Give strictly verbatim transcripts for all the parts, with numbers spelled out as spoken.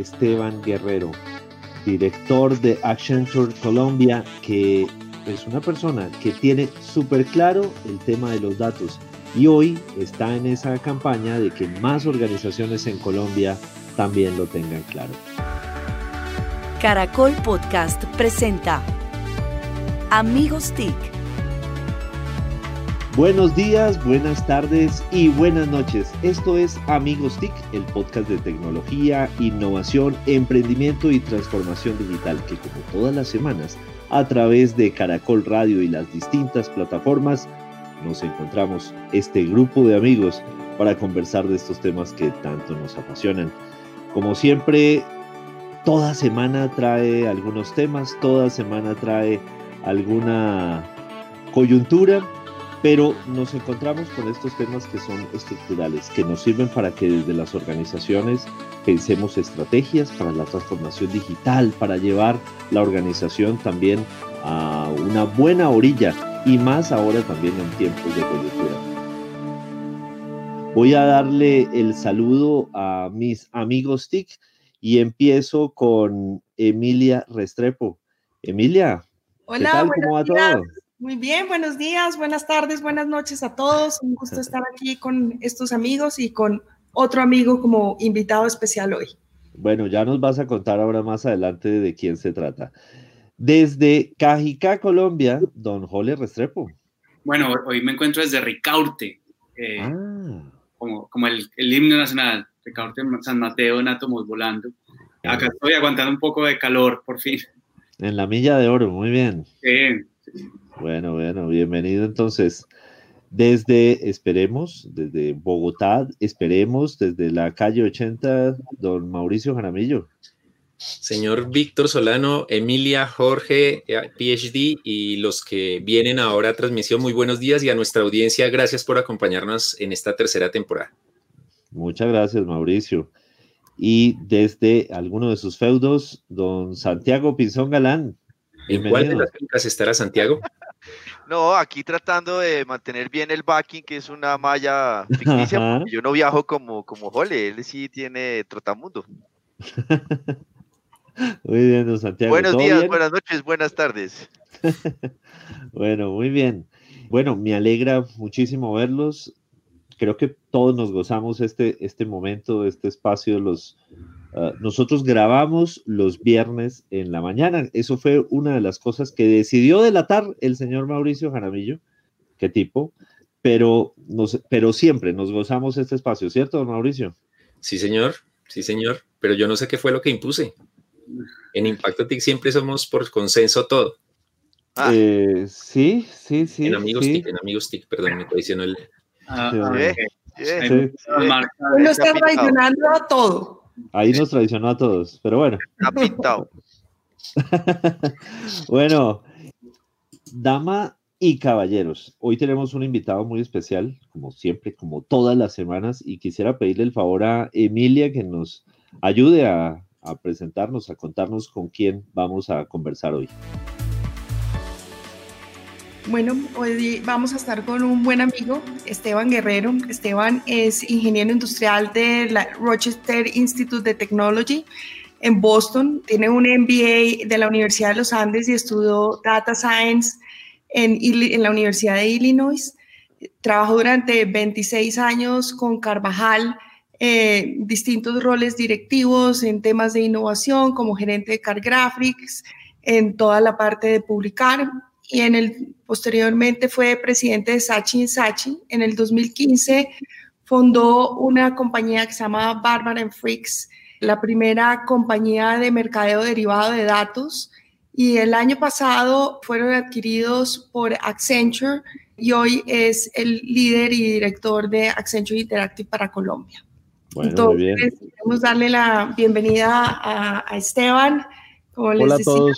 Esteban Guerrero, director de Accenture Colombia, que es una persona que tiene súper claro el tema de los datos y hoy está en esa campaña de que más organizaciones en Colombia también lo tengan claro. Caracol Podcast presenta Amigos T I C. Buenos días, buenas tardes y buenas noches. Esto es Amigos T I C, el podcast de tecnología, innovación, emprendimiento y transformación digital que, como todas las semanas, a través de Caracol Radio y las distintas plataformas, nos encontramos este grupo de amigos para conversar de estos temas que tanto nos apasionan. Como siempre, toda semana trae algunos temas, toda semana trae alguna coyuntura, pero nos encontramos con estos temas que son estructurales, que nos sirven para que desde las organizaciones pensemos estrategias para la transformación digital, para llevar la organización también a una buena orilla, y más ahora también en tiempos de coyuntura. Voy a darle el saludo a mis amigos T I C y empiezo con Emilia Restrepo. Emilia, hola, ¿qué tal? ¿Cómo va todo? Muy bien, buenos días, buenas tardes, buenas noches a todos. Un gusto estar aquí con estos amigos y con otro amigo como invitado especial hoy. Bueno, ya nos vas a contar ahora más adelante de quién se trata. Desde Cajicá, Colombia, don Jole Restrepo. Bueno, hoy me encuentro desde Ricaurte, eh, ah. como, como el, el himno nacional, Ricaurte, San Mateo, Natomos volando. Acá estoy aguantando un poco de calor, por fin. En la milla de oro, muy bien. Sí. Bueno, bueno, bienvenido entonces desde, esperemos, desde Bogotá, esperemos, desde la calle ochenta, don Mauricio Jaramillo. Señor Víctor Solano, Emilia, Jorge, P H D y los que vienen ahora a transmisión, muy buenos días y a nuestra audiencia, gracias por acompañarnos en esta tercera temporada. Muchas gracias, Mauricio. Y desde alguno de sus feudos, don Santiago Pinzón Galán. ¿En cuál de las fincas estará Santiago? No, aquí tratando de mantener bien el backing, que es una malla ficticia, ajá, porque yo no viajo como, como Jole, él sí tiene trotamundo. Muy bien, don Santiago. Buenos días, bien? Buenas noches, buenas tardes. Bueno, muy bien. Bueno, me alegra muchísimo verlos. Creo que todos nos gozamos este, este momento, este espacio, los... Uh, nosotros grabamos los viernes en la mañana. Eso fue una de las cosas que decidió delatar el señor Mauricio Jaramillo. ¿Qué tipo? Pero, nos, pero siempre nos gozamos este espacio, ¿cierto, don Mauricio? Sí, señor. Sí, señor. Pero yo no sé qué fue lo que impuse. En Impacto T I C siempre somos por consenso todo. Ah. Eh, sí, sí, sí. En Amigos sí. T I C, en Amigos T I C, perdón, me traicionó el... Ah, eh, eh, sí. No está traicionando a todo. Ahí nos traicionó a todos, pero bueno. Bueno, dama y caballeros, hoy tenemos un invitado muy especial, como siempre, como todas las semanas, y quisiera pedirle el favor a Emilia que nos ayude a, a presentarnos, a contarnos con quién vamos a conversar hoy. Bueno, hoy vamos a estar con un buen amigo, Esteban Guerrero. Esteban es ingeniero industrial de la Rochester Institute of Technology en Boston. Tiene un M B A de la Universidad de los Andes y estudió Data Science en, en la Universidad de Illinois. Trabajó durante veintiséis años con Carvajal, eh, distintos roles directivos en temas de innovación, como gerente de Car Graphics, en toda la parte de publicar. Y en el, posteriormente fue presidente de Saatchi and Saatchi. En el dos mil quince fundó una compañía que se llama Barbar and Freaks, la primera compañía de mercadeo derivado de datos. Y el año pasado fueron adquiridos por Accenture y hoy es el líder y director de Accenture Interactive para Colombia. Bueno, entonces, muy bien. Queremos darle la bienvenida a, a Esteban. Como les Hola decía, a todos.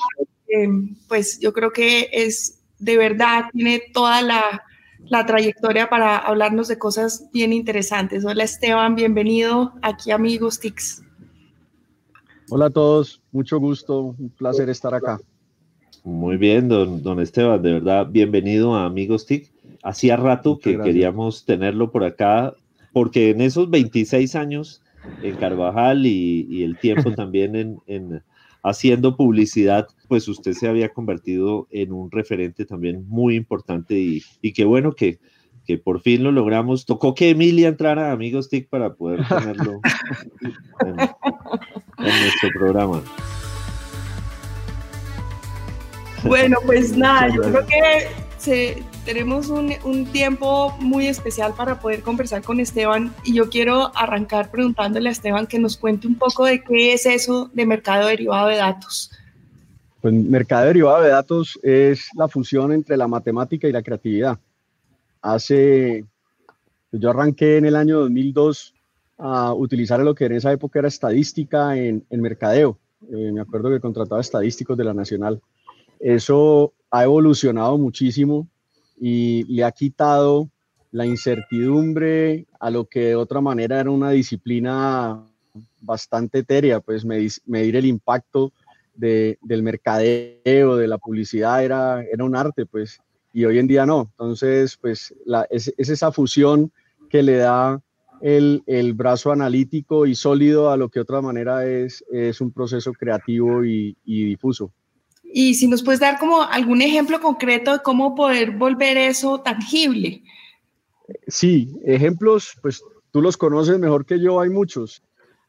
Pues yo creo que es de verdad, tiene toda la, la trayectoria para hablarnos de cosas bien interesantes. Hola Esteban, bienvenido aquí Amigos T I C. Hola a todos, mucho gusto, un placer estar acá. Muy bien, don, don Esteban, de verdad, bienvenido a Amigos T I C. Hacía rato que queríamos tenerlo por acá, porque en esos veintiséis años en Carvajal y, y el tiempo también en, en haciendo publicidad, pues usted se había convertido en un referente también muy importante y, y qué bueno que, que por fin lo logramos. Tocó que Emilia entrara a Amigos T I C para poder tenerlo en, en nuestro programa. Bueno, pues nada, yo creo que se, tenemos un, un tiempo muy especial para poder conversar con Esteban y yo quiero arrancar preguntándole a Esteban que nos cuente un poco de qué es eso de mercado derivado de datos. Pues mercado derivado de datos es la fusión entre la matemática y la creatividad. Hace, yo arranqué en el año dos mil dos a utilizar lo que en esa época era estadística en, en mercadeo. Eh, me acuerdo que contrataba estadísticos de la Nacional. Eso ha evolucionado muchísimo y le ha quitado la incertidumbre a lo que de otra manera era una disciplina bastante etérea, pues medir el impacto de, del mercadeo, de la publicidad, era, era un arte, pues, y hoy en día no. Entonces, pues, la, es, es esa fusión que le da el, el brazo analítico y sólido a lo que de otra manera es, es un proceso creativo y, y difuso. Y si nos puedes dar como algún ejemplo concreto de cómo poder volver eso tangible. Sí, ejemplos, pues tú los conoces mejor que yo, hay muchos.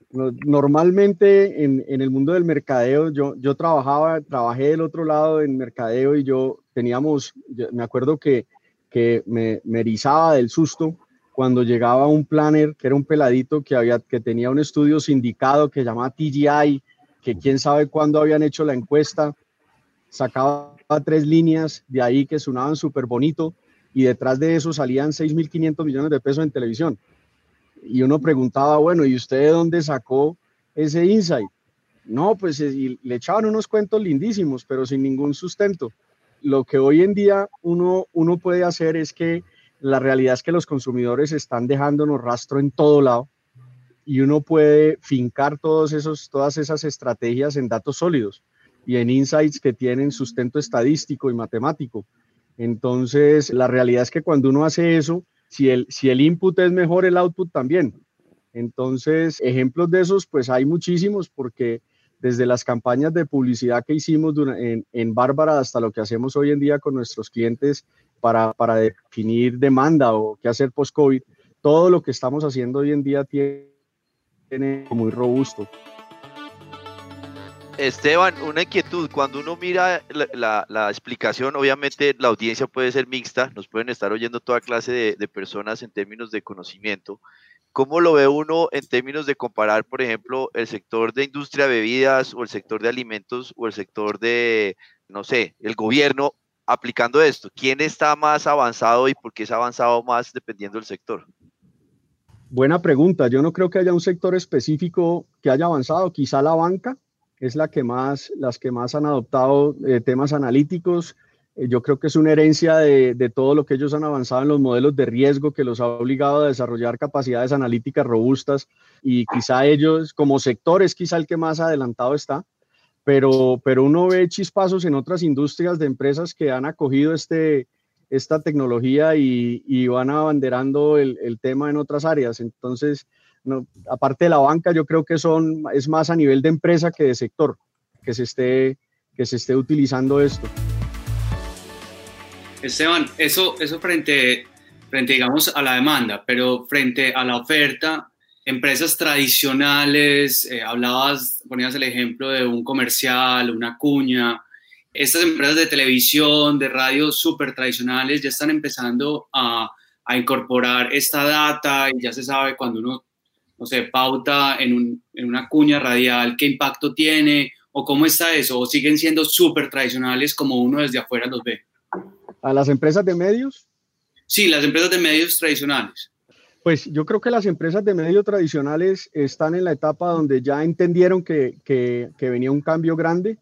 Normalmente en, en el mundo del mercadeo, yo, yo trabajaba, trabajé del otro lado en mercadeo y yo teníamos, yo me acuerdo que, que me, me erizaba del susto cuando llegaba un planner, que era un peladito que, había, que tenía un estudio sindicado que se llamaba T G I, que quién sabe cuándo habían hecho la encuesta. Sacaba tres líneas de ahí que sonaban súper bonito y detrás de eso salían seis mil quinientos millones de pesos en televisión. Y uno preguntaba, bueno, ¿y usted de dónde sacó ese insight? No, pues y le echaban unos cuentos lindísimos, pero sin ningún sustento. Lo que hoy en día uno, uno puede hacer es que la realidad es que los consumidores están dejándonos rastro en todo lado y uno puede fincar todos esos, todas esas estrategias en datos sólidos y en insights que tienen sustento estadístico y matemático. Entonces, la realidad es que cuando uno hace eso, si el, si el input es mejor, el output también. Entonces, ejemplos de esos, pues hay muchísimos, porque desde las campañas de publicidad que hicimos en, en Bárbara hasta lo que hacemos hoy en día con nuestros clientes para, para definir demanda o qué hacer post-COVID, todo lo que estamos haciendo hoy en día tiene, tiene muy robusto. Esteban, una inquietud, cuando uno mira la, la, la explicación, obviamente la audiencia puede ser mixta, nos pueden estar oyendo toda clase de, de personas en términos de conocimiento. ¿Cómo lo ve uno en términos de comparar, por ejemplo, el sector de industria de bebidas o el sector de alimentos o el sector de, no sé, el gobierno aplicando esto? ¿Quién está más avanzado y por qué se ha avanzado más dependiendo del sector? Buena pregunta. Yo no creo que haya un sector específico que haya avanzado, quizá la banca. Es la que más, las que más han adoptado eh, temas analíticos. Eh, yo creo que es una herencia de, de todo lo que ellos han avanzado en los modelos de riesgo que los ha obligado a desarrollar capacidades analíticas robustas y quizá ellos, como sector, es quizá el que más adelantado está, pero, pero uno ve chispazos en otras industrias de empresas que han acogido este, esta tecnología y, y van abanderando el, el tema en otras áreas. Entonces, no, aparte de la banca, yo creo que son, es más a nivel de empresa que de sector que se esté, que se esté utilizando esto. Esteban, eso, eso frente, frente, digamos, a la demanda, pero frente a la oferta, empresas tradicionales, eh, hablabas, ponías el ejemplo de un comercial, una cuña, estas empresas de televisión, de radio súper tradicionales ya están empezando a, a incorporar esta data y ya se sabe cuando uno no sé, pauta en, un, en una cuña radial, ¿qué impacto tiene? ¿O cómo está eso? ¿O siguen siendo súper tradicionales como uno desde afuera los ve? ¿A las empresas de medios? Sí, las empresas de medios tradicionales. Pues yo creo que las empresas de medios tradicionales están en la etapa donde ya entendieron que, que, que venía un cambio grande,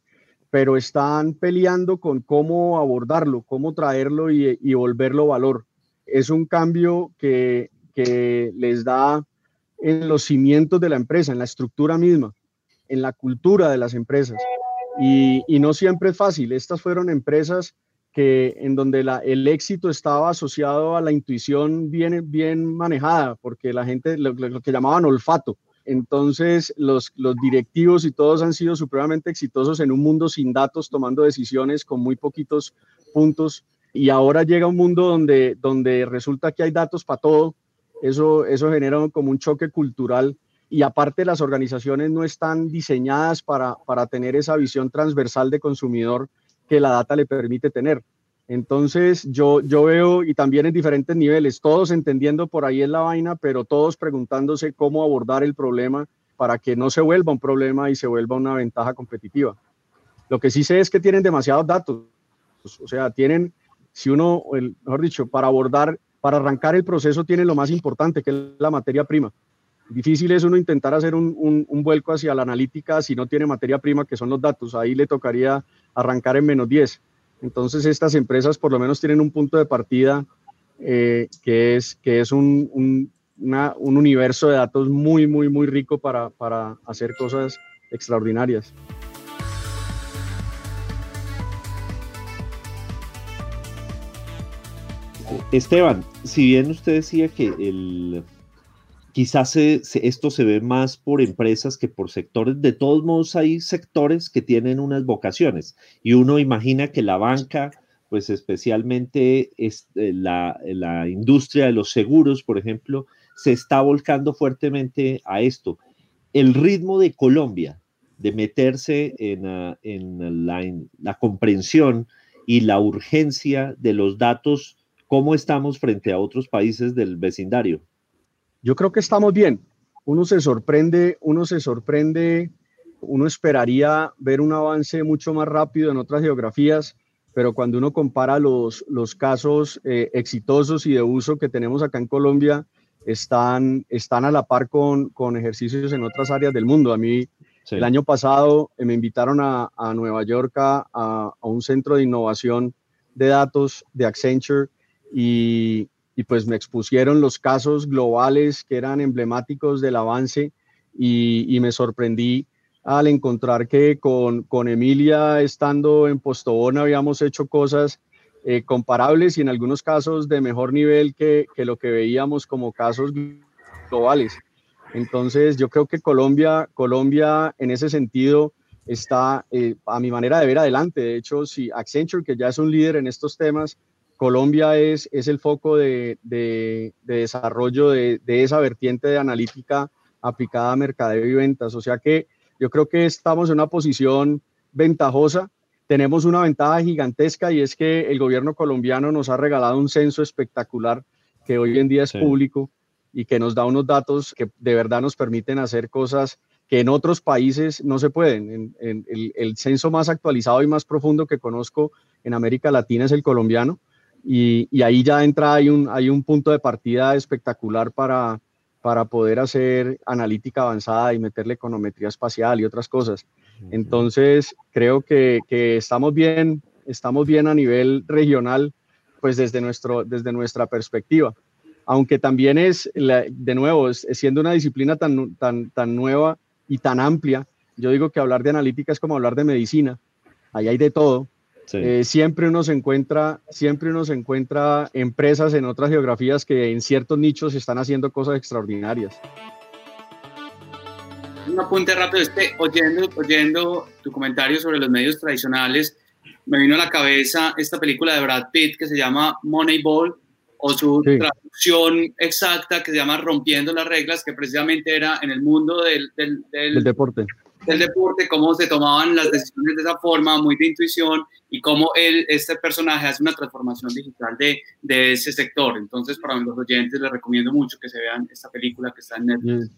pero están peleando con cómo abordarlo, cómo traerlo y, y volverlo valor. Es un cambio que, que les da en los cimientos de la empresa, en la estructura misma, en la cultura de las empresas. Y, y no siempre es fácil. Estas fueron empresas que, en donde la, el éxito estaba asociado a la intuición bien, bien manejada, porque la gente, lo, lo que llamaban olfato, Entonces, los, los directivos y todos han sido supremamente exitosos en un mundo sin datos, tomando decisiones con muy poquitos puntos. Y ahora llega un mundo donde, donde resulta que hay datos para todo. Eso, eso genera como un choque cultural. Y aparte, las organizaciones no están diseñadas para, para tener esa visión transversal de consumidor que la data le permite tener. Entonces, yo, yo veo, y también en diferentes niveles, todos entendiendo por ahí es la vaina, pero todos preguntándose cómo abordar el problema para que no se vuelva un problema y se vuelva una ventaja competitiva. Lo que sí sé es que tienen demasiados datos. O sea, tienen, si uno, el, mejor dicho, para abordar, para arrancar el proceso, tienen lo más importante, que es la materia prima. Difícil es uno intentar hacer un, un, un vuelco hacia la analítica si no tiene materia prima, que son los datos. Ahí le tocaría arrancar en menos diez. Entonces, estas empresas por lo menos tienen un punto de partida eh, que es, que es un, un, una, un universo de datos muy, muy, muy rico para, para hacer cosas extraordinarias. Esteban, si bien usted decía que el, quizás se, se, esto se ve más por empresas que por sectores, de todos modos hay sectores que tienen unas vocaciones y uno imagina que la banca, pues especialmente es, eh, la, la industria de los seguros, por ejemplo, se está volcando fuertemente a esto. El ritmo de Colombia de meterse en, uh, en, la, en la comprensión y la urgencia de los datos, ¿cómo estamos frente a otros países del vecindario? Yo creo que estamos bien. Uno se sorprende, uno se sorprende, uno esperaría ver un avance mucho más rápido en otras geografías, pero cuando uno compara los, los casos eh, exitosos y de uso que tenemos acá en Colombia, están, están a la par con, con ejercicios en otras áreas del mundo. A mí, sí. El año pasado eh, me invitaron a, a Nueva York a, a un centro de innovación de datos de Accenture y... y pues me expusieron los casos globales que eran emblemáticos del avance y, y me sorprendí al encontrar que con, con Emilia, estando en Postobón, habíamos hecho cosas eh, comparables y en algunos casos de mejor nivel que, que lo que veíamos como casos globales. Entonces yo creo que Colombia, Colombia en ese sentido está, eh, a mi manera de ver, adelante. De hecho, si Accenture, que ya es un líder en estos temas, Colombia es, es el foco de, de, de desarrollo de, de esa vertiente de analítica aplicada a mercadeo y ventas. O sea que yo creo que estamos en una posición ventajosa. Tenemos una ventaja gigantesca y es que el gobierno colombiano nos ha regalado un censo espectacular que hoy en día es sí. público y que nos da unos datos que de verdad nos permiten hacer cosas que en otros países no se pueden. En, en, el, el censo más actualizado y más profundo que conozco en América Latina es el colombiano. Y, y ahí ya entra, hay un, hay un punto de partida espectacular para, para poder hacer analítica avanzada y meterle econometría espacial y otras cosas. Entonces, creo que, que estamos bien, estamos bien a nivel regional, pues desde, nuestro, desde nuestra perspectiva. Aunque también es, de nuevo, siendo una disciplina tan, tan, tan nueva y tan amplia, yo digo que hablar de analítica es como hablar de medicina, ahí hay de todo. Sí. Eh, siempre uno se encuentra, siempre uno se encuentra empresas en otras geografías que en ciertos nichos están haciendo cosas extraordinarias. Un apunte rápido, este, oyendo, oyendo tu comentario sobre los medios tradicionales, me vino a la cabeza esta película de Brad Pitt que se llama Moneyball, o su sí. traducción exacta que se llama Rompiendo las reglas, que precisamente era en el mundo del, del, del, del deporte. del deporte, cómo se tomaban las decisiones de esa forma, muy de intuición, y cómo él, este personaje hace una transformación digital de, de ese sector. Entonces, para los oyentes les recomiendo mucho que se vean esta película que está en Netflix.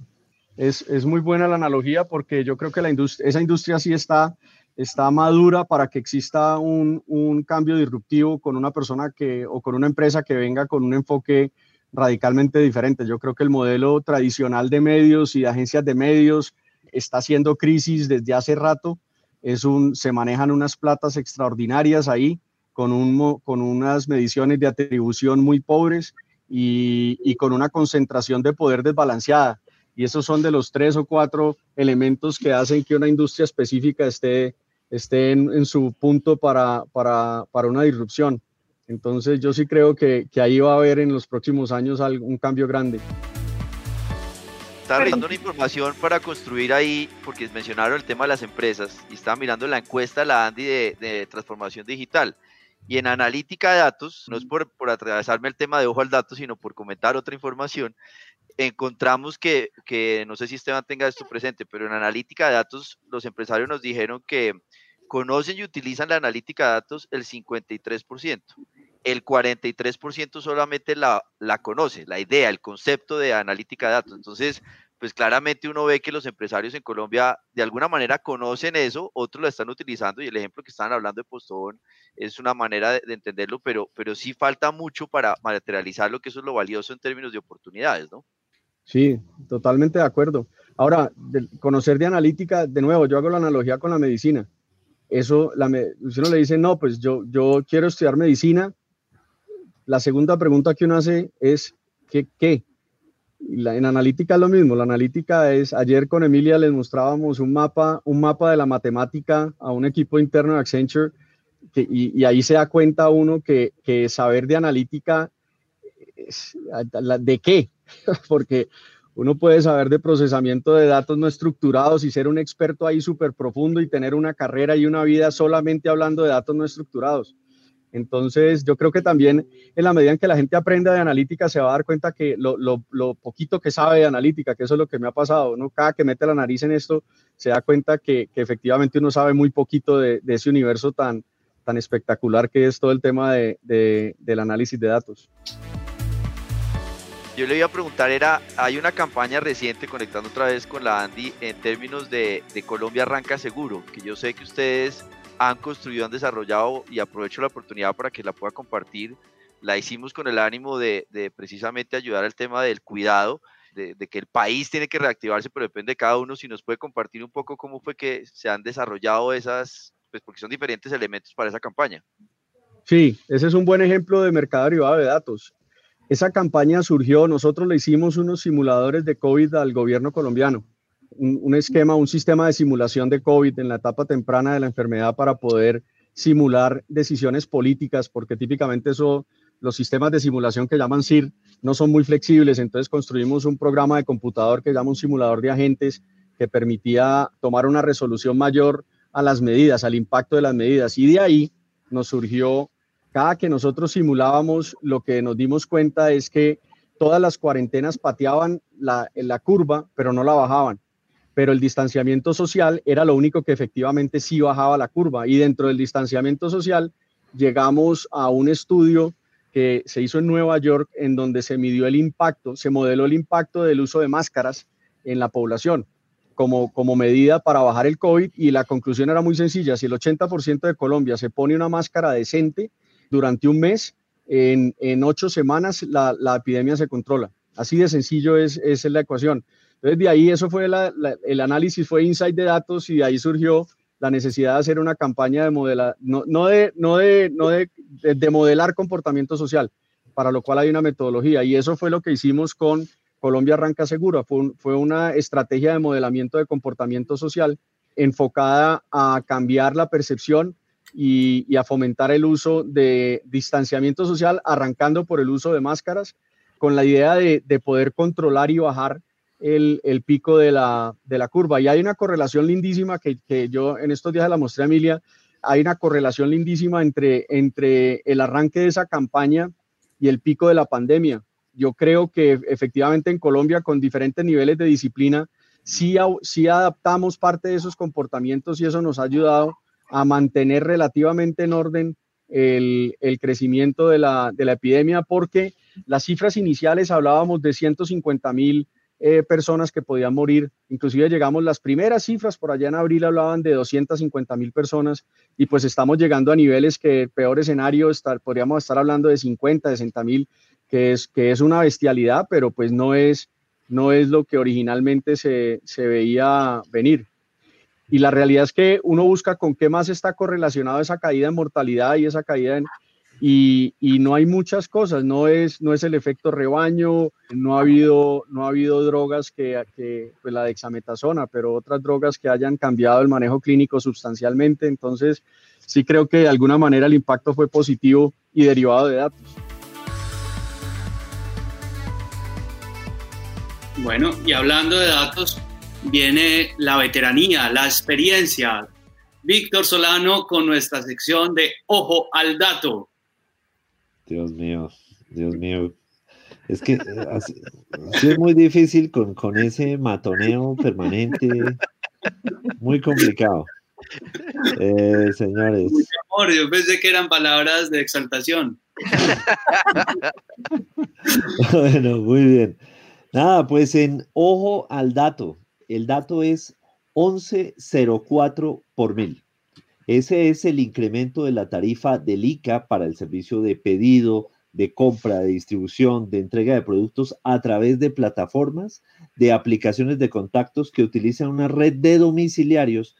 Es, es muy buena la analogía porque yo creo que la industria, esa industria sí está, está madura para que exista un, un cambio disruptivo con una persona que, o con una empresa que venga con un enfoque radicalmente diferente. Yo creo que el modelo tradicional de medios y de agencias de medios está haciendo crisis desde hace rato, es un, se manejan unas platas extraordinarias ahí, con, un, con unas mediciones de atribución muy pobres y, y con una concentración de poder desbalanceada. Y esos son de los tres o cuatro elementos que hacen que una industria específica esté, esté en, en su punto para, para, para una disrupción. Entonces yo sí creo que, que ahí va a haber en los próximos años algún, un cambio grande. Estaba revisando una información para construir ahí, porque mencionaron el tema de las empresas, y estaba mirando la encuesta de la ANDI de, de transformación digital. Y en analítica de datos, no es por, por atravesarme el tema de ojo al dato, sino por comentar otra información, encontramos que, que, no sé si Esteban tenga esto presente, pero en analítica de datos los empresarios nos dijeron que conocen y utilizan la analítica de datos el cincuenta y tres por ciento. El cuarenta y tres por ciento solamente la, la conoce, la idea, el concepto de analítica de datos. Entonces, pues claramente uno ve que los empresarios en Colombia de alguna manera conocen eso, otros lo están utilizando, y el ejemplo que estaban hablando de Postobón es una manera de, de entenderlo, pero, pero sí falta mucho para materializar lo que eso es lo valioso en términos de oportunidades, ¿no? Sí, totalmente de acuerdo. Ahora, de conocer de analítica, de nuevo, yo hago la analogía con la medicina. Eso, la, si uno le dice, no, pues yo, yo quiero estudiar medicina, la segunda pregunta que uno hace es, ¿qué? ¿Qué? La, en analítica es lo mismo. La analítica es, ayer con Emilia les mostrábamos un mapa, un mapa de la matemática a un equipo interno de Accenture, que, y, y ahí se da cuenta uno que, que saber de analítica, es, ¿de qué? Porque uno puede saber de procesamiento de datos no estructurados y ser un experto ahí súper profundo y tener una carrera y una vida solamente hablando de datos no estructurados. Entonces, yo creo que también en la medida en que la gente aprenda de analítica se va a dar cuenta que lo, lo, lo poquito que sabe de analítica, que eso es lo que me ha pasado, ¿no? Cada que mete la nariz en esto se da cuenta que, que efectivamente uno sabe muy poquito de, de ese universo tan, tan espectacular que es todo el tema de, de, del análisis de datos. Yo le iba a preguntar, era, hay una campaña reciente, conectando otra vez con la ANDI, en términos de, de Colombia Arranca Seguro, que yo sé que ustedes han construido, han desarrollado, y aprovecho la oportunidad para que la pueda compartir. La hicimos con el ánimo de, de precisamente ayudar al tema del cuidado, de, de que el país tiene que reactivarse, pero depende de cada uno. Si nos puede compartir un poco cómo fue que se han desarrollado esas, pues porque son diferentes elementos para esa campaña. Sí, ese es un buen ejemplo de mercado derivado de datos. Esa campaña surgió, nosotros le hicimos unos simuladores de COVID al gobierno colombiano. Un esquema, un sistema de simulación de COVID en la etapa temprana de la enfermedad para poder simular decisiones políticas, porque típicamente eso, los sistemas de simulación que llaman S I R no son muy flexibles. Entonces construimos un programa de computador que llama un simulador de agentes que permitía tomar una resolución mayor a las medidas, al impacto de las medidas. Y de ahí nos surgió, cada que nosotros simulábamos, lo que nos dimos cuenta es que todas las cuarentenas pateaban la, la curva, pero no la bajaban. Pero el distanciamiento social era lo único que efectivamente sí bajaba la curva. Y dentro del distanciamiento social llegamos a un estudio que se hizo en Nueva York, en donde se midió el impacto, se modeló el impacto del uso de máscaras en la población como, como medida para bajar el COVID, y la conclusión era muy sencilla. Si el ochenta por ciento de Colombia se pone una máscara decente durante un mes, en, en ocho semanas la, la epidemia se controla. Así de sencillo es, es la ecuación. Entonces, de ahí, eso fue la, la, el análisis, fue insight de datos, y de ahí surgió la necesidad de hacer una campaña de modelar, no, no, de, no, de, no de, de, de modelar comportamiento social, para lo cual hay una metodología, y eso fue lo que hicimos con Colombia Arranca Segura. Fue, un, fue una estrategia de modelamiento de comportamiento social enfocada a cambiar la percepción y, y a fomentar el uso de distanciamiento social, arrancando por el uso de máscaras, con la idea de, de poder controlar y bajar El, el pico de la, de la curva. Y hay una correlación lindísima que, que yo en estos días la mostré a Emilia. Hay una correlación lindísima entre, entre el arranque de esa campaña y el pico de la pandemia. Yo creo que efectivamente en Colombia, con diferentes niveles de disciplina, sí, sí adaptamos parte de esos comportamientos, y eso nos ha ayudado a mantener relativamente en orden el, el crecimiento de la, de la epidemia, porque las cifras iniciales hablábamos de ciento cincuenta mil Eh, personas que podían morir. Inclusive llegamos, las primeras cifras por allá en abril hablaban de doscientas cincuenta mil personas, y pues estamos llegando a niveles que el peor escenario estar, podríamos estar hablando de cincuenta, sesenta mil, que es, que es una bestialidad, pero pues no es, no es lo que originalmente se, se veía venir. Y la realidad es que uno busca con qué más está correlacionado esa caída en mortalidad y esa caída en... Y, y no hay muchas cosas, no es, no es el efecto rebaño, no ha habido, no ha habido drogas que, que pues la dexametasona, pero otras drogas que hayan cambiado el manejo clínico sustancialmente. Entonces sí creo que de alguna manera el impacto fue positivo y derivado de datos. Bueno, y hablando de datos, viene la veteranía, la experiencia. Víctor Solano con nuestra sección de Ojo al Dato. Dios mío, Dios mío. Es que es muy difícil con, con ese matoneo permanente, muy complicado. Eh, señores. Muy amor, yo pensé que eran palabras de exaltación. Bueno, muy bien. Nada, pues en Ojo al Dato. El dato es once cero cuatro por mil. Ese es el incremento de la tarifa del I C A para el servicio de pedido, de compra, de distribución, de entrega de productos a través de plataformas, de aplicaciones de contactos que utilizan una red de domiciliarios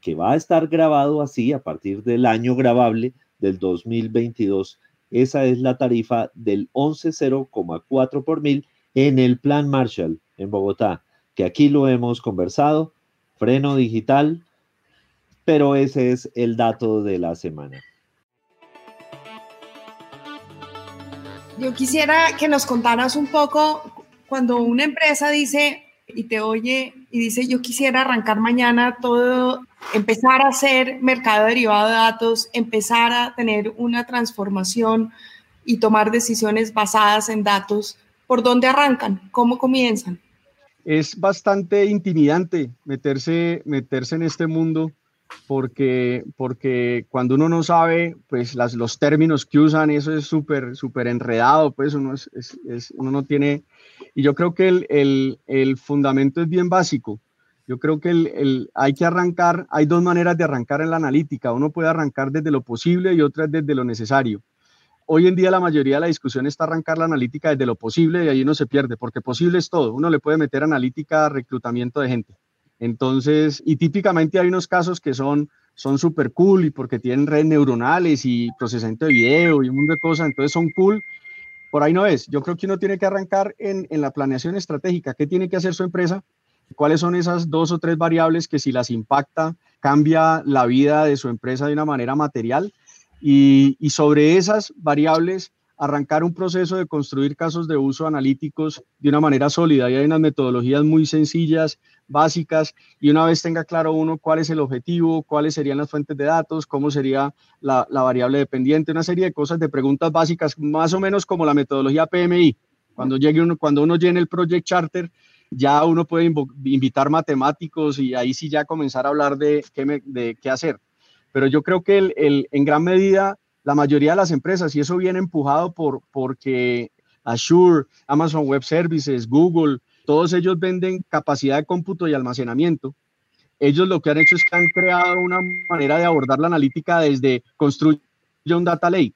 que va a estar grabado así a partir del año grabable del dos mil veintidós. Esa es la tarifa del once cero cuatro por mil en el Plan Marshall en Bogotá, que aquí lo hemos conversado, freno digital, pero ese es el dato de la semana. Yo quisiera que nos contaras un poco cuando una empresa dice y te oye y dice yo quisiera arrancar mañana todo, empezar a hacer mercado derivado de datos, empezar a tener una transformación y tomar decisiones basadas en datos. ¿Por dónde arrancan? ¿Cómo comienzan? Es bastante intimidante meterse, meterse en este mundo porque, porque cuando uno no sabe, pues las, los términos que usan, eso es súper, súper enredado, pues uno, es, es, es, uno no tiene... Y yo creo que el, el, el fundamento es bien básico. Yo creo que el, el, hay que arrancar, hay dos maneras de arrancar en la analítica. Uno puede arrancar desde lo posible y otra desde lo necesario. Hoy en día la mayoría de la discusión está arrancar la analítica desde lo posible y ahí uno se pierde, porque posible es todo. Uno le puede meter analítica, reclutamiento de gente. Entonces, y típicamente hay unos casos que son son súper cool y porque tienen redes neuronales y procesamiento de video y un mundo de cosas, entonces son cool. Por ahí no es. Yo creo que uno tiene que arrancar en, en la planeación estratégica. ¿Qué tiene que hacer su empresa? ¿Cuáles son esas dos o tres variables que si las impacta cambia la vida de su empresa de una manera material? Y, y sobre esas variables arrancar un proceso de construir casos de uso analíticos de una manera sólida. Y hay unas metodologías muy sencillas, básicas, y una vez tenga claro uno cuál es el objetivo, cuáles serían las fuentes de datos, cómo sería la, la variable dependiente, una serie de cosas, de preguntas básicas, más o menos como la metodología P M I. Cuando llegue uno, cuando uno llene el Project Charter, ya uno puede invo- invitar matemáticos y ahí sí ya comenzar a hablar de qué, me, de qué hacer. Pero yo creo que el, el, en gran medida la mayoría de las empresas, y eso viene empujado por, porque Azure, Amazon Web Services, Google, todos ellos venden capacidad de cómputo y almacenamiento. Ellos lo que han hecho es que han creado una manera de abordar la analítica desde construye un data lake,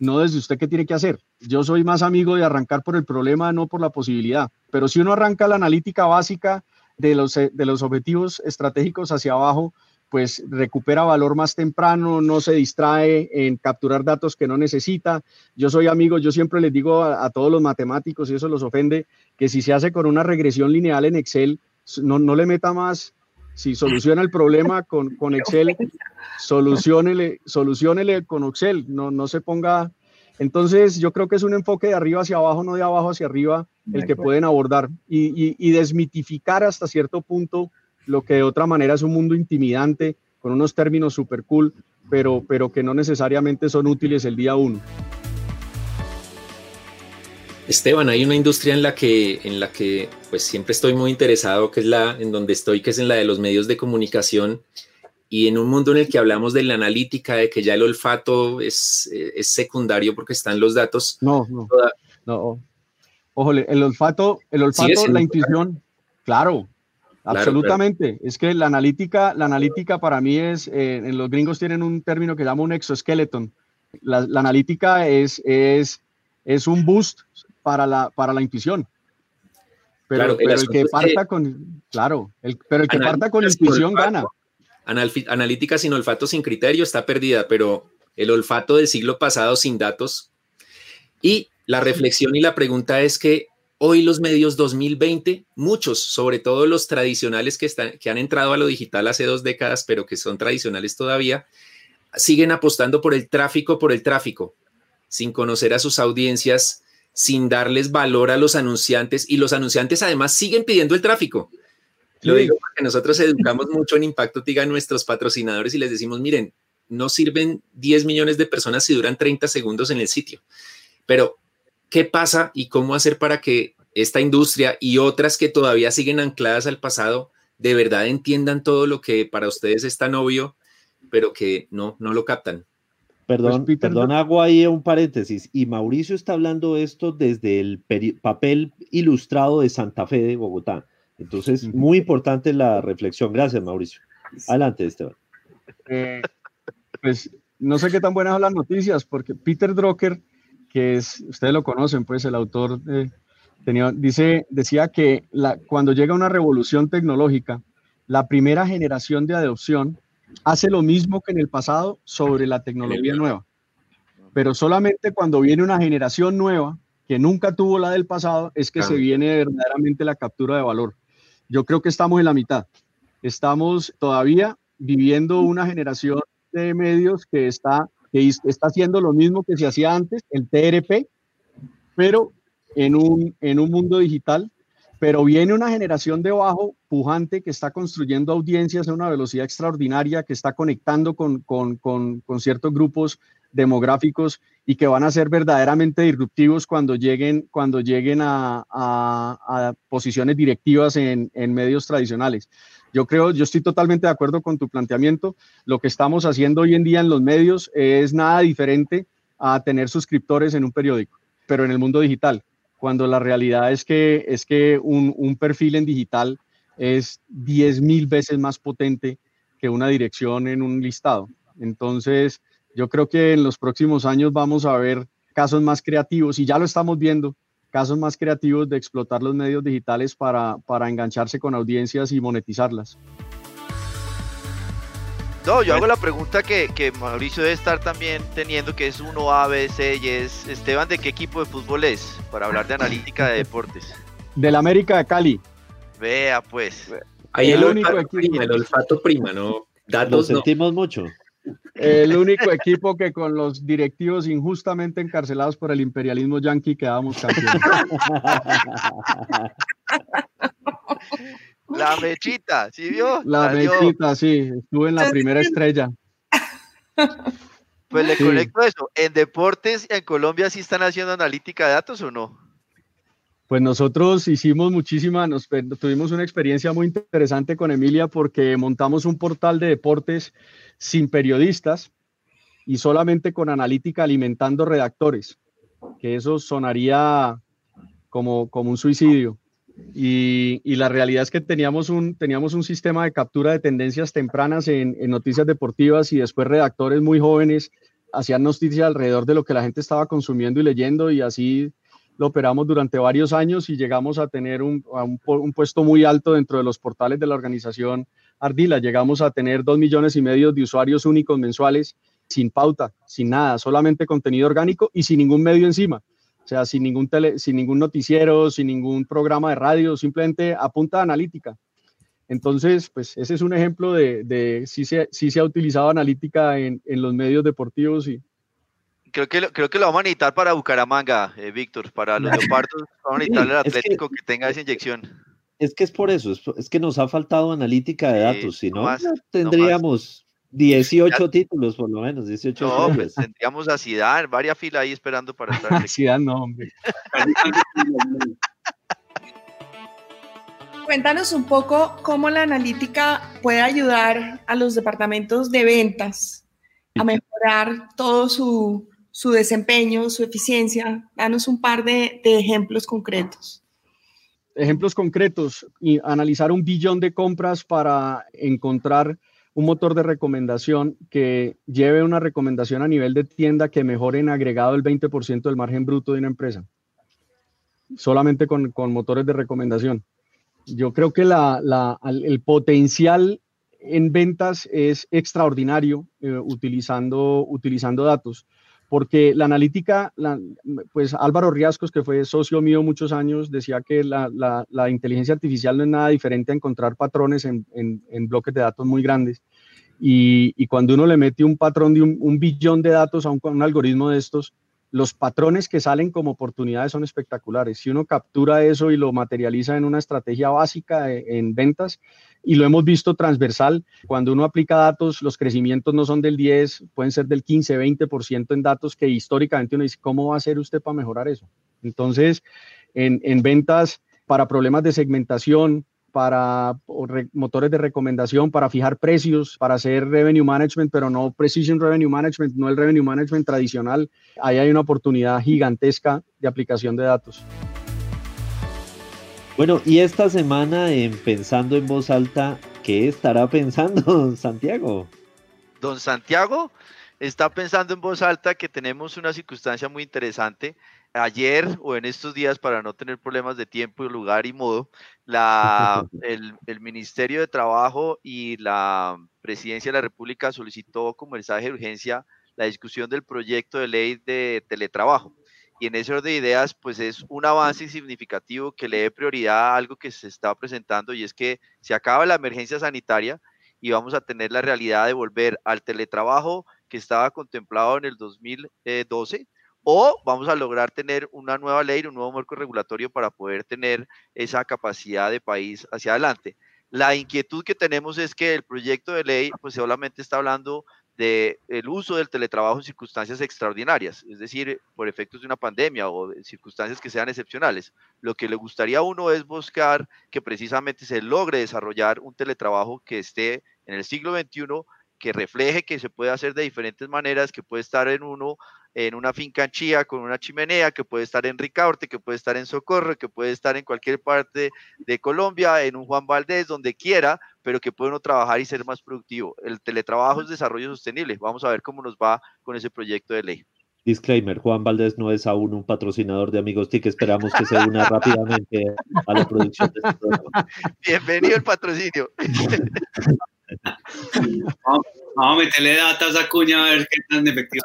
no desde usted qué tiene que hacer. Yo soy más amigo de arrancar por el problema, no por la posibilidad. Pero si uno arranca la analítica básica de los, de los objetivos estratégicos hacia abajo, pues recupera valor más temprano, no se distrae en capturar datos que no necesita. Yo soy amigo, yo siempre les digo a, a todos los matemáticos, y eso los ofende, que si se hace con una regresión lineal en Excel, no, no le meta más. Si soluciona el problema con, con Excel, soluciónele, soluciónele con Excel, no, no se ponga... Entonces yo creo que es un enfoque de arriba hacia abajo, no de abajo hacia arriba, el que pueden abordar y, y, y desmitificar hasta cierto punto lo que de otra manera es un mundo intimidante, con unos términos super cool, pero, pero que no necesariamente son útiles el día uno. Esteban, hay una industria en la que, en la que pues, siempre estoy muy interesado, que es la en donde estoy, que es en la de los medios de comunicación, y en un mundo en el que hablamos de la analítica, de que ya el olfato es, es secundario porque están los datos. No, no, toda... no. Ojo, el olfato, el olfato, sí, la intuición, claro. Claro, absolutamente. Claro. Es que la analítica, la analítica para mí es, eh, en los gringos tienen un término que llama un exoskeleton. La, la analítica es, es, es un boost para la, para la intuición. Pero, claro, pero el, el que parta que, con, claro, el, pero el que parta con intuición olfato, gana. Analf- analítica sin olfato, sin criterio, está perdida, pero el olfato del siglo pasado sin datos. Y la reflexión y la pregunta es que hoy los medios dos mil veinte, muchos, sobre todo los tradicionales que, están, que han entrado a lo digital hace dos décadas, pero que son tradicionales todavía, siguen apostando por el tráfico, por el tráfico, sin conocer a sus audiencias, sin darles valor a los anunciantes, y los anunciantes además siguen pidiendo el tráfico. Lo digo porque nosotros educamos mucho en Impacto T I C a nuestros patrocinadores y les decimos, miren, no sirven diez millones de personas si duran treinta segundos en el sitio. Pero, ¿qué pasa y cómo hacer para que esta industria y otras que todavía siguen ancladas al pasado de verdad entiendan todo lo que para ustedes es tan obvio, pero que no, no lo captan? Perdón, pues, perdón, hago ahí un paréntesis. Y Mauricio está hablando esto desde el papel ilustrado de Santa Fe de Bogotá. Entonces, muy importante la reflexión. Gracias, Mauricio. Adelante, Esteban. Eh, pues no sé qué tan buenas son las noticias, porque Peter Drucker, que es, ustedes lo conocen, pues el autor eh, tenía, dice, decía que la, cuando llega una revolución tecnológica, la primera generación de adopción hace lo mismo que en el pasado sobre la tecnología nueva. Pero solamente cuando viene una generación nueva que nunca tuvo la del pasado es que claro, se viene verdaderamente la captura de valor. Yo creo que estamos en la mitad. Estamos todavía viviendo una generación de medios que está, que está haciendo lo mismo que se hacía antes, el T R P, pero en un, en un mundo digital. Pero viene una generación de abajo pujante que está construyendo audiencias a una velocidad extraordinaria, que está conectando con, con, con, con ciertos grupos demográficos y que van a ser verdaderamente disruptivos cuando lleguen, cuando lleguen a, a, a posiciones directivas en, en medios tradicionales. Yo creo, yo estoy totalmente de acuerdo con tu planteamiento. Lo que estamos haciendo hoy en día en los medios es nada diferente a tener suscriptores en un periódico, pero en el mundo digital, cuando la realidad es que, es que un, un perfil en digital es diez mil veces más potente que una dirección en un listado. Entonces, yo creo que en los próximos años vamos a ver casos más creativos, y ya lo estamos viendo, casos más creativos de explotar los medios digitales para, para engancharse con audiencias y monetizarlas. No, yo hago la pregunta que, que Mauricio debe estar también teniendo, que es uno A, B, C, y es, Esteban, ¿de qué equipo de fútbol es? Para hablar de analítica de deportes. Del América de Cali. Vea, pues. Ahí el, el único olfato equipo. Prima, el olfato prima, ¿no? Datos lo sentimos no. mucho. El único equipo que con los directivos injustamente encarcelados por el imperialismo yanqui quedábamos campeones. La mechita, ¿sí vio? La Adiós. mechita, sí, estuve en la primera estrella. Pues le sí. conecto eso. ¿En deportes en Colombia sí están haciendo analítica de datos o no? Pues nosotros hicimos muchísima, nos, tuvimos una experiencia muy interesante con Emilia porque montamos un portal de deportes sin periodistas y solamente con analítica alimentando redactores, que eso sonaría como, como un suicidio. Y, y la realidad es que teníamos un, teníamos un sistema de captura de tendencias tempranas en, en noticias deportivas y después redactores muy jóvenes hacían noticias alrededor de lo que la gente estaba consumiendo y leyendo, y así lo operamos durante varios años y llegamos a tener un, a un, un puesto muy alto dentro de los portales de la organización Ardila. Llegamos a tener dos millones y medio de usuarios únicos mensuales sin pauta, sin nada, solamente contenido orgánico y sin ningún medio encima. O sea, sin ningún, tele, sin ningún noticiero, sin ningún programa de radio, simplemente a punta de analítica. Entonces, pues ese es un ejemplo de, de si, se, si se ha utilizado analítica en, en los medios deportivos. Y Creo que, lo, creo que lo vamos a necesitar para Bucaramanga, eh, Víctor, para los Leopardos. Vamos a necesitar al Atlético que, que tenga esa inyección. Es que es por eso, es, es que nos ha faltado analítica de datos, eh, si no, no más, tendríamos... No dieciocho ya. títulos, por lo menos, dieciocho No, títulos. Pues tendríamos a Zidane, varias filas ahí esperando para estar aquí. Zidane no, hombre. Cuéntanos un poco cómo la analítica puede ayudar a los departamentos de ventas a mejorar todo su, su desempeño, su eficiencia. Danos un par de, de ejemplos concretos. Ejemplos concretos. Y analizar un billón de compras para encontrar un motor de recomendación que lleve una recomendación a nivel de tienda que mejore en agregado el veinte por ciento del margen bruto de una empresa, solamente con, con motores de recomendación. Yo creo que la, la, el potencial en ventas es extraordinario eh, utilizando, utilizando datos, porque la analítica, la, pues Álvaro Riascos, que fue socio mío muchos años, decía que la, la, la inteligencia artificial no es nada diferente a encontrar patrones en, en, en bloques de datos muy grandes. Y, y cuando uno le mete un patrón de un, un billón de datos a un, a un algoritmo de estos, los patrones que salen como oportunidades son espectaculares. Si uno captura eso y lo materializa en una estrategia básica en ventas, y lo hemos visto transversal, cuando uno aplica datos, los crecimientos no son del diez, pueden ser del quince, veinte por ciento en datos que históricamente uno dice, ¿cómo va a hacer usted para mejorar eso? Entonces, en, en ventas, para problemas de segmentación, para re, motores de recomendación, para fijar precios, para hacer revenue management, pero no precision revenue management, no el revenue management tradicional. Ahí hay una oportunidad gigantesca de aplicación de datos. Bueno, y esta semana en Pensando en Voz Alta, ¿qué estará pensando don Santiago? Don Santiago está pensando en voz alta que tenemos una circunstancia muy interesante. Ayer o en estos días, para no tener problemas de tiempo, lugar y modo, la, el, el Ministerio de Trabajo y la Presidencia de la República solicitó como mensaje de urgencia la discusión del proyecto de ley de teletrabajo. Y en ese orden de ideas, pues es un avance significativo que le dé prioridad a algo que se está presentando, y es que se acaba la emergencia sanitaria y vamos a tener la realidad de volver al teletrabajo que estaba contemplado en el dos mil doce, o vamos a lograr tener una nueva ley, un nuevo marco regulatorio para poder tener esa capacidad de país hacia adelante. La inquietud que tenemos es que el proyecto de ley pues solamente está hablando del uso del teletrabajo en circunstancias extraordinarias, es decir, por efectos de una pandemia o de circunstancias que sean excepcionales. Lo que le gustaría a uno es buscar que precisamente se logre desarrollar un teletrabajo que esté en el siglo veintiuno, que refleje que se puede hacer de diferentes maneras, que puede estar en uno en una finca en Chía con una chimenea, que puede estar en Ricaurte, que puede estar en Socorro, que puede estar en cualquier parte de Colombia, en un Juan Valdez, donde quiera, pero que puede uno trabajar y ser más productivo. El teletrabajo es desarrollo sostenible. Vamos a ver cómo nos va con ese proyecto de ley. Disclaimer, Juan Valdez no es aún un patrocinador de Amigos T I C, esperamos que se una rápidamente a la producción de este programa. Bienvenido el patrocinio. Vamos, vamos a meterle data a esa cuña a ver qué tan efectivo.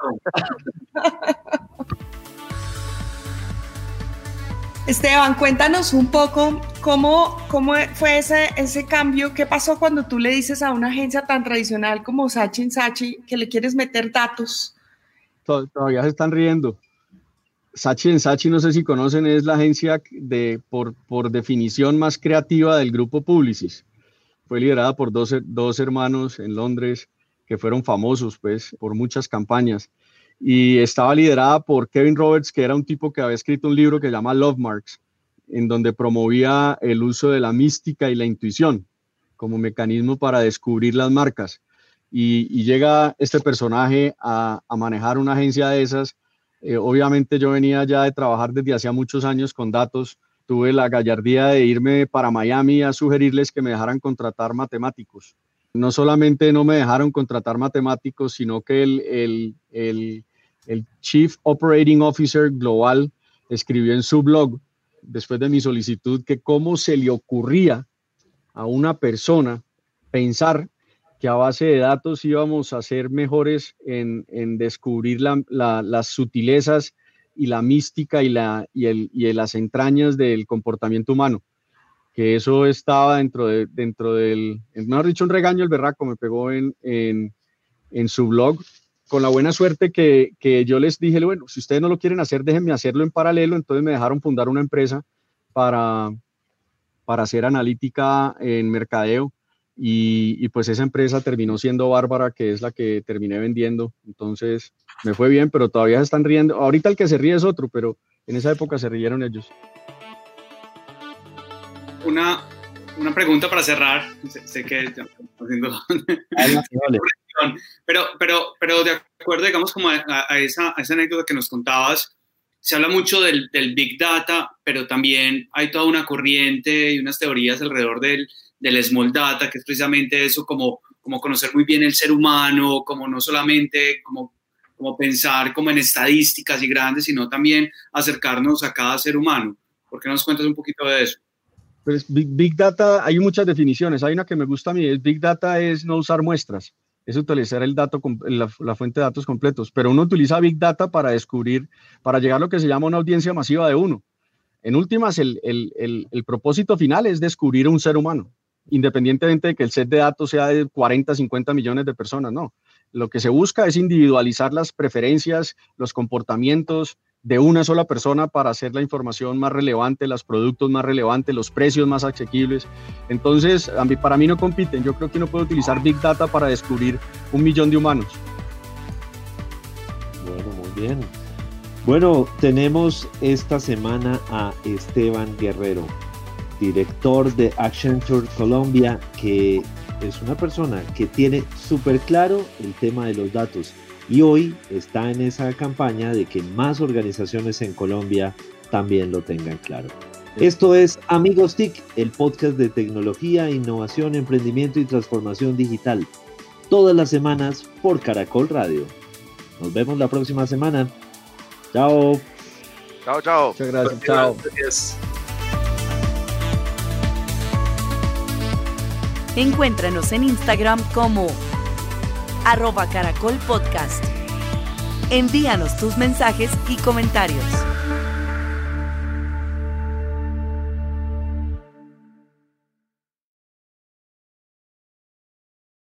Esteban, cuéntanos un poco cómo, cómo fue ese, ese cambio, qué pasó cuando tú le dices a una agencia tan tradicional como Sachi and Sachi que le quieres meter datos. Todavía se están riendo. Sachi and Sachi, no sé si conocen, es la agencia de, por, por definición más creativa del grupo Publicis. Fue liderada por dos, dos hermanos en Londres que fueron famosos pues, por muchas campañas. Y estaba liderada por Kevin Roberts, que era un tipo que había escrito un libro que se llama Love Marks, en donde promovía el uso de la mística y la intuición como mecanismo para descubrir las marcas. Y, y llega este personaje a, a manejar una agencia de esas. Eh, obviamente yo venía ya de trabajar desde hacía muchos años con datos. Tuve la gallardía de irme para Miami a sugerirles que me dejaran contratar matemáticos. No solamente no me dejaron contratar matemáticos, sino que el, el, el, el Chief Operating Officer Global escribió en su blog, después de mi solicitud, que cómo se le ocurría a una persona pensar que a base de datos íbamos a ser mejores en, en descubrir la, la, las sutilezas y la mística y, la, y, el, y las entrañas del comportamiento humano, que eso estaba dentro, de, dentro del, mejor dicho, un regaño el berraco me pegó en, en, en su blog, con la buena suerte que, que yo les dije, bueno, si ustedes no lo quieren hacer, déjenme hacerlo en paralelo. Entonces me dejaron fundar una empresa para, para hacer analítica en mercadeo, y, y pues esa empresa terminó siendo Bárbara, que es la que terminé vendiendo. Entonces me fue bien, pero todavía se están riendo. Ahorita el que se ríe es otro, pero en esa época se rieron ellos. Una, una pregunta para cerrar. Sé, sé que estamos haciendo... pero, pero, pero de acuerdo, digamos, como a, a, esa, a esa anécdota que nos contabas, se habla mucho del, del Big Data, pero también hay toda una corriente y unas teorías alrededor del, del Small Data, que es precisamente eso, como, como conocer muy bien el ser humano, como no solamente... como como pensar como en estadísticas y grandes, sino también acercarnos a cada ser humano. ¿Por qué nos cuentas un poquito de eso? Pues Big, Big Data, hay muchas definiciones. Hay una que me gusta a mí. Big Data es no usar muestras, es utilizar el dato, la, la fuente de datos completos. Pero uno utiliza Big Data para descubrir, para llegar a lo que se llama una audiencia masiva de uno. En últimas, el, el, el, el propósito final es descubrir un ser humano. independientemente de que el set de datos sea de cuarenta, cincuenta millones de personas, no. Lo que se busca es individualizar las preferencias, los comportamientos de una sola persona para hacer la información más relevante, los productos más relevantes, los precios más asequibles. Entonces, a mí, para mí no compiten. Yo creo que uno puede utilizar Big Data para descubrir un millón de humanos. Bueno, muy bien. Bueno, tenemos esta semana a Esteban Guerrero, director de Accenture Colombia, que es una persona que tiene súper claro el tema de los datos y hoy está en esa campaña de que más organizaciones en Colombia también lo tengan claro. Esto es Amigos T I C, el podcast de tecnología, innovación, emprendimiento y transformación digital, todas las semanas por Caracol Radio. Nos vemos la próxima semana. Chao. Chao, chao. Muchas gracias. Chao. Gracias. Encuéntranos en Instagram como arroba Caracol Podcast. Envíanos tus mensajes y comentarios.